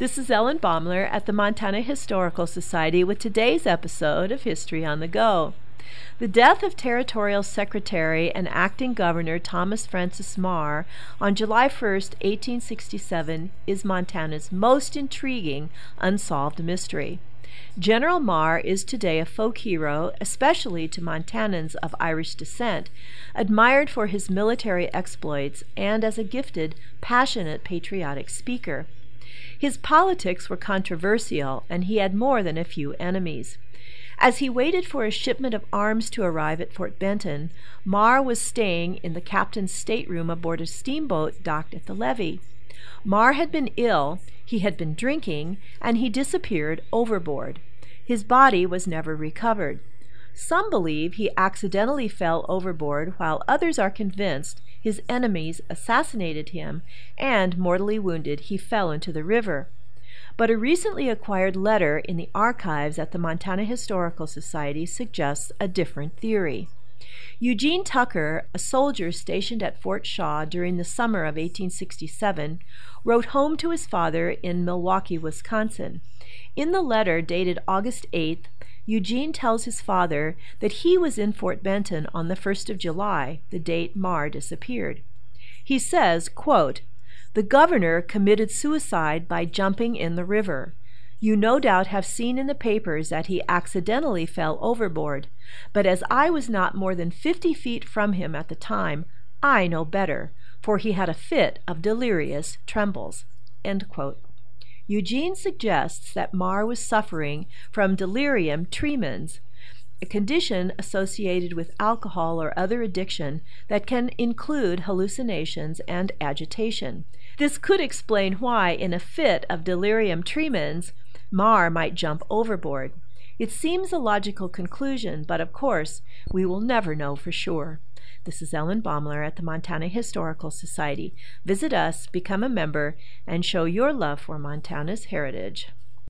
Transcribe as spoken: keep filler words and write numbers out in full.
This is Ellen Baumler at the Montana Historical Society with today's episode of History on the Go. The death of Territorial Secretary and Acting Governor Thomas Francis Marr on July first, eighteen sixty-seven is Montana's most intriguing unsolved mystery. General Marr is today a folk hero, especially to Montanans of Irish descent, admired for his military exploits and as a gifted, passionate, patriotic speaker. His politics were controversial, and he had more than a few enemies. As he waited for a shipment of arms to arrive at Fort Benton, Marr was staying in the captain's stateroom aboard a steamboat docked at the levee. Marr had been ill, he had been drinking, and he disappeared overboard. His body was never recovered. Some believe he accidentally fell overboard, while others are convinced his enemies assassinated him, and, mortally wounded, he fell into the river. But a recently acquired letter in the archives at the Montana Historical Society suggests a different theory. Eugene Tucker, a soldier stationed at Fort Shaw during the summer of eighteen sixty-seven, wrote home to his father in Milwaukee, Wisconsin. In the letter dated August eighth, Eugene tells his father that he was in Fort Benton on the first of July, the date Marr disappeared. He says, quote, "The governor committed suicide by jumping in the river. You no doubt have seen in the papers that he accidentally fell overboard, but as I was not more than fifty feet from him at the time, I know better, for he had a fit of delirious tremens." End quote. Eugene suggests that Marr was suffering from delirium tremens, a condition associated with alcohol or other addiction that can include hallucinations and agitation. This could explain why, in a fit of delirium tremens, Marr might jump overboard. It seems a logical conclusion, but of course, we will never know for sure. This is Ellen Baumler at the Montana Historical Society. Visit us, become a member, and show your love for Montana's heritage.